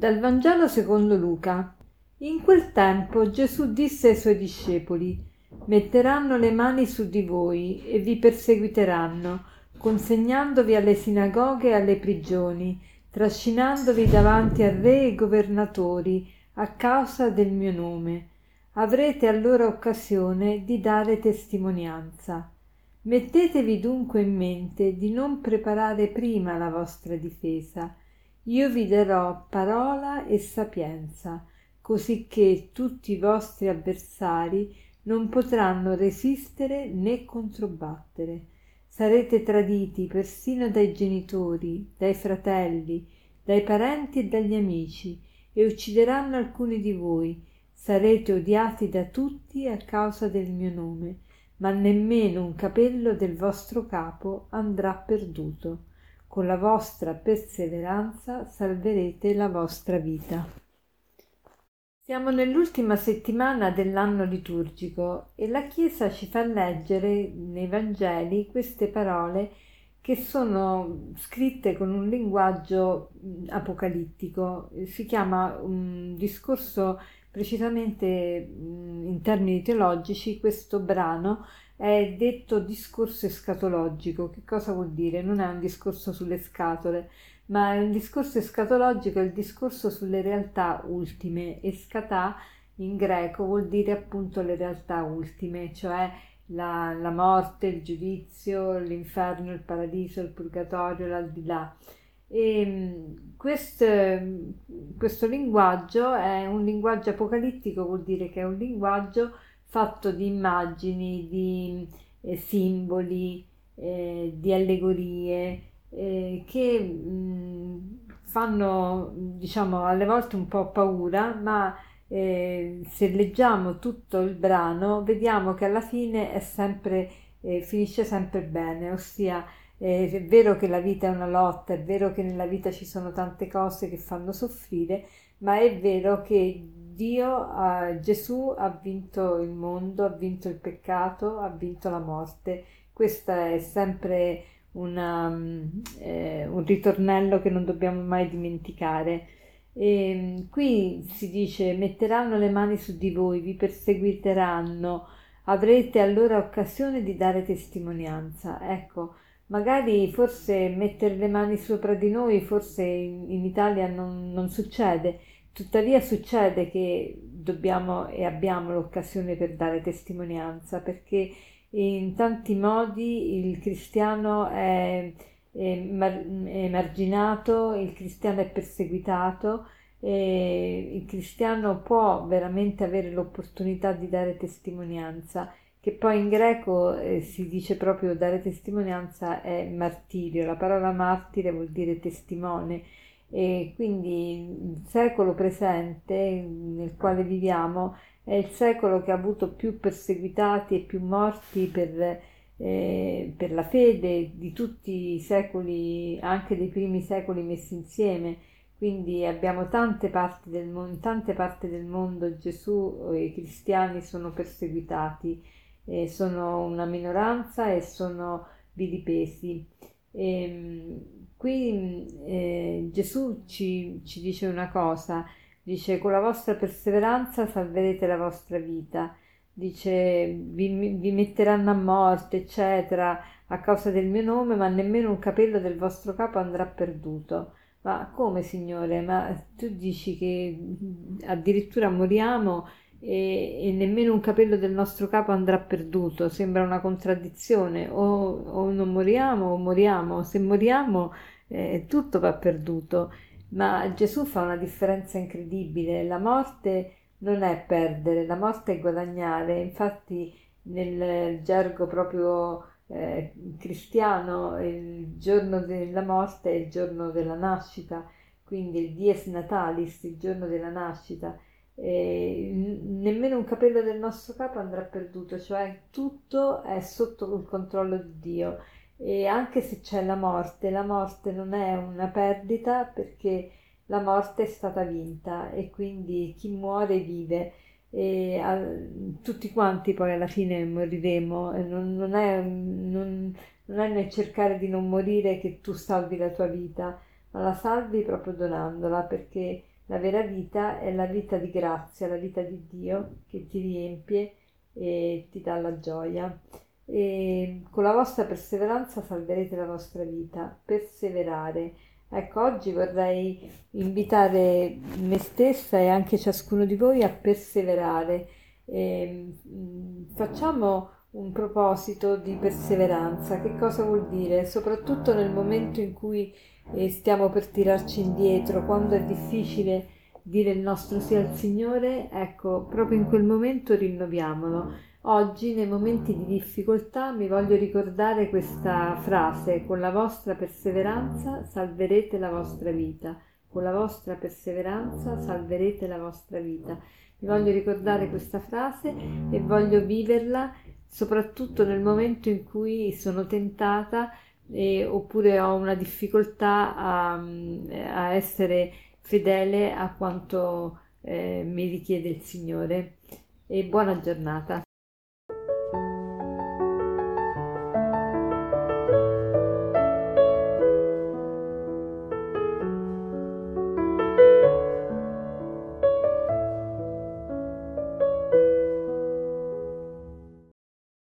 Dal Vangelo secondo Luca. In quel tempo Gesù disse ai suoi discepoli: metteranno le mani su di voi e vi perseguiteranno, consegnandovi alle sinagoghe e alle prigioni, trascinandovi davanti a re e governatori a causa del mio nome. Avrete allora occasione di dare testimonianza. Mettetevi dunque in mente di non preparare prima la vostra difesa. Io vi darò parola e sapienza, così che tutti i vostri avversari non potranno resistere né controbattere. Sarete traditi persino dai genitori, dai fratelli, dai parenti e dagli amici, e uccideranno alcuni di voi. Sarete odiati da tutti a causa del mio nome, ma nemmeno un capello del vostro capo andrà perduto. Con la vostra perseveranza salverete la vostra vita. Siamo nell'ultima settimana dell'anno liturgico e la Chiesa ci fa leggere nei Vangeli queste parole che sono scritte con un linguaggio apocalittico. Si chiama un discorso, precisamente in termini teologici, questo brano è detto discorso escatologico. Che cosa vuol dire? Non è un discorso sulle scatole, ma è un discorso escatologico, è il discorso sulle realtà ultime. Escatà in greco vuol dire appunto le realtà ultime, cioè la morte, il giudizio, l'inferno, il paradiso, il purgatorio, l'aldilà. E questo linguaggio è un linguaggio apocalittico, vuol dire che è un linguaggio fatto di immagini, di simboli, di allegorie, che fanno, diciamo, alle volte un po' paura, ma se leggiamo tutto il brano vediamo che alla fine è sempre, finisce sempre bene, ossia è vero che la vita è una lotta, è vero che nella vita ci sono tante cose che fanno soffrire, ma è vero che Gesù ha vinto il mondo, ha vinto il peccato, ha vinto la morte. Questo è sempre un ritornello che non dobbiamo mai dimenticare. E qui si dice: metteranno le mani su di voi, vi perseguiteranno, avrete allora occasione di dare testimonianza. Ecco, magari forse mettere le mani sopra di noi, forse in Italia non succede. Tuttavia succede che dobbiamo e abbiamo l'occasione per dare testimonianza, perché in tanti modi il cristiano è emarginato, il cristiano è perseguitato, e il cristiano può veramente avere l'opportunità di dare testimonianza, che poi in greco si dice proprio dare testimonianza è martirio. La parola martire vuol dire testimone. E quindi il secolo presente nel quale viviamo è il secolo che ha avuto più perseguitati e più morti per la fede di tutti i secoli, anche dei primi secoli messi insieme. Quindi abbiamo tante parti del mondo Gesù e i cristiani sono perseguitati, sono una minoranza e sono vilipesi. Qui Gesù ci dice una cosa, dice: con la vostra perseveranza salverete la vostra vita, dice vi metteranno a morte, eccetera, a causa del mio nome, ma nemmeno un capello del vostro capo andrà perduto. Ma come, Signore? Ma tu dici che addirittura moriamo e nemmeno un capello del nostro capo andrà perduto? Sembra una contraddizione, o non moriamo o moriamo. Se moriamo tutto va perduto. Ma Gesù fa una differenza incredibile: la morte non è perdere, la morte è guadagnare. Infatti nel gergo proprio cristiano il giorno della morte è il giorno della nascita, quindi il dies natalis, il giorno della nascita. Nemmeno un capello del nostro capo andrà perduto, cioè tutto è sotto il controllo di Dio. E anche se c'è la morte non è una perdita, perché la morte è stata vinta e quindi chi muore vive. Tutti quanti poi alla fine moriremo, non è nel cercare di non morire che tu salvi la tua vita, ma la salvi proprio donandola, perché La vera vita è la vita di grazia, la vita di Dio che ti riempie e ti dà la gioia. E con la vostra perseveranza salverete la vostra vita. Perseverare. Ecco, oggi vorrei invitare me stessa e anche ciascuno di voi a perseverare. Facciamo un proposito di perseveranza. Che cosa vuol dire? Soprattutto nel momento in cui stiamo per tirarci indietro, quando è difficile dire il nostro sì al Signore, ecco, proprio in quel momento rinnoviamolo. Oggi, nei momenti di difficoltà, mi voglio ricordare questa frase: con la vostra perseveranza salverete la vostra vita. Con la vostra perseveranza salverete la vostra vita. Mi voglio ricordare questa frase e voglio viverla soprattutto nel momento in cui sono tentata oppure ho una difficoltà a essere fedele a quanto mi richiede il Signore. E buona giornata.